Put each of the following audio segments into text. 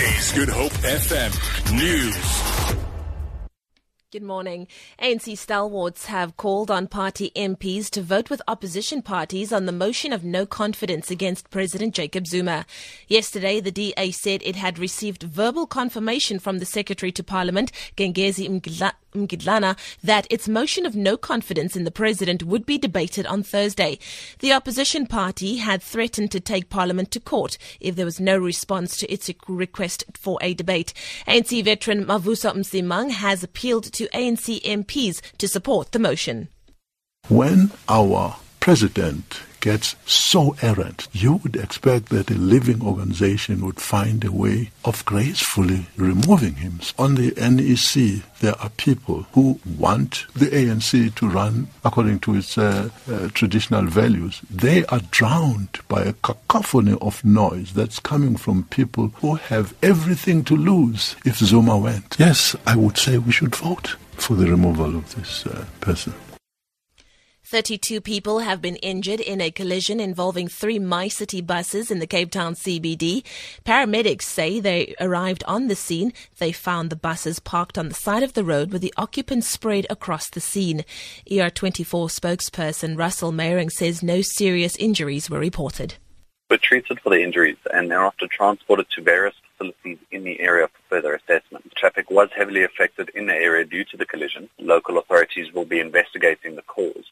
SABC's Good Hope FM News. Good morning. ANC stalwarts have called on party MPs to vote with opposition parties on the motion of no confidence against President Jacob Zuma. Yesterday, the DA said it had received verbal confirmation from the Secretary to Parliament, Genghazi Mgidlana, that its motion of no confidence in the president would be debated on Thursday. The opposition party had threatened to take Parliament to court if there was no response to its request for a debate. ANC veteran Mavuso Msimang has appealed to ANC MPs to support the motion. When our president gets so errant, you would expect that a living organization would find a way of gracefully removing him. On the NEC, there are people who want the ANC to run according to its traditional values. They are drowned by a cacophony of noise that's coming from people who have everything to lose if Zuma went. Yes, I would say we should vote for the removal of this person. 32 people have been injured in a collision involving 3 MyCity buses in the Cape Town CBD. Paramedics say they arrived on the scene. They found the buses parked on the side of the road with the occupants sprayed across the scene. ER24 spokesperson Russell Mehring says no serious injuries were reported. We're treated for the injuries and thereafter transported to various facilities in the area for further assessment. Traffic was heavily affected in the area due to the collision. Local authorities will be investigating the cause.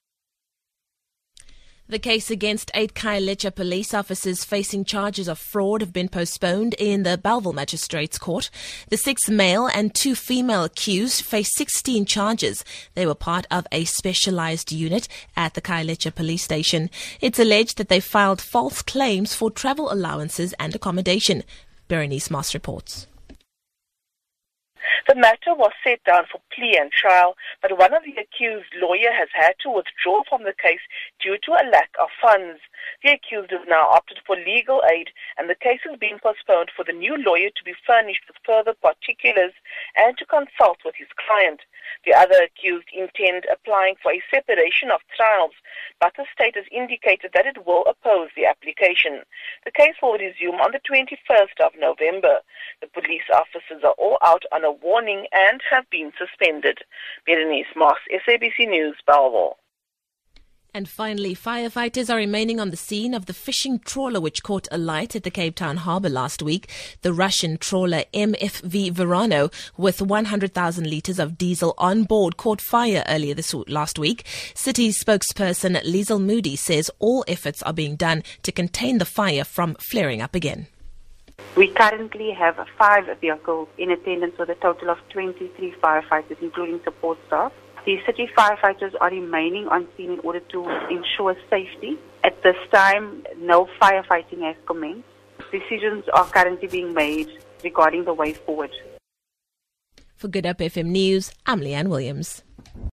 The case against 8 Khayelitsha police officers facing charges of fraud have been postponed in the Bellville Magistrates Court. The 6 male and 2 female accused face 16 charges. They were part of a specialized unit at the Khayelitsha police station. It's alleged that they filed false claims for travel allowances and accommodation. Berenice Moss reports. The matter was set down for plea and trial, but one of the accused lawyer has had to withdraw from the case due to a lack of funds. The accused has now opted for legal aid, and the case has been postponed for the new lawyer to be furnished with further particulars and to consult with his client. The other accused intend applying for a separation of trials, but the state has indicated that it will oppose the application. The case will resume on the 21st of November. The police officers are all out on a warning and have been suspended. Berenice Moss, SABC News, Baalwal. And finally, firefighters are remaining on the scene of the fishing trawler which caught alight at the Cape Town harbour last week. The Russian trawler MFV Verano, with 100,000 litres of diesel on board, caught fire earlier last week. City spokesperson Liesl Moody says all efforts are being done to contain the fire from flaring up again. We currently have 5 vehicles in attendance with a total of 23 firefighters, including support staff. The city firefighters are remaining on scene in order to ensure safety. At this time, no firefighting has commenced. Decisions are currently being made regarding the way forward. For Good Up FM News, I'm Leanne Williams.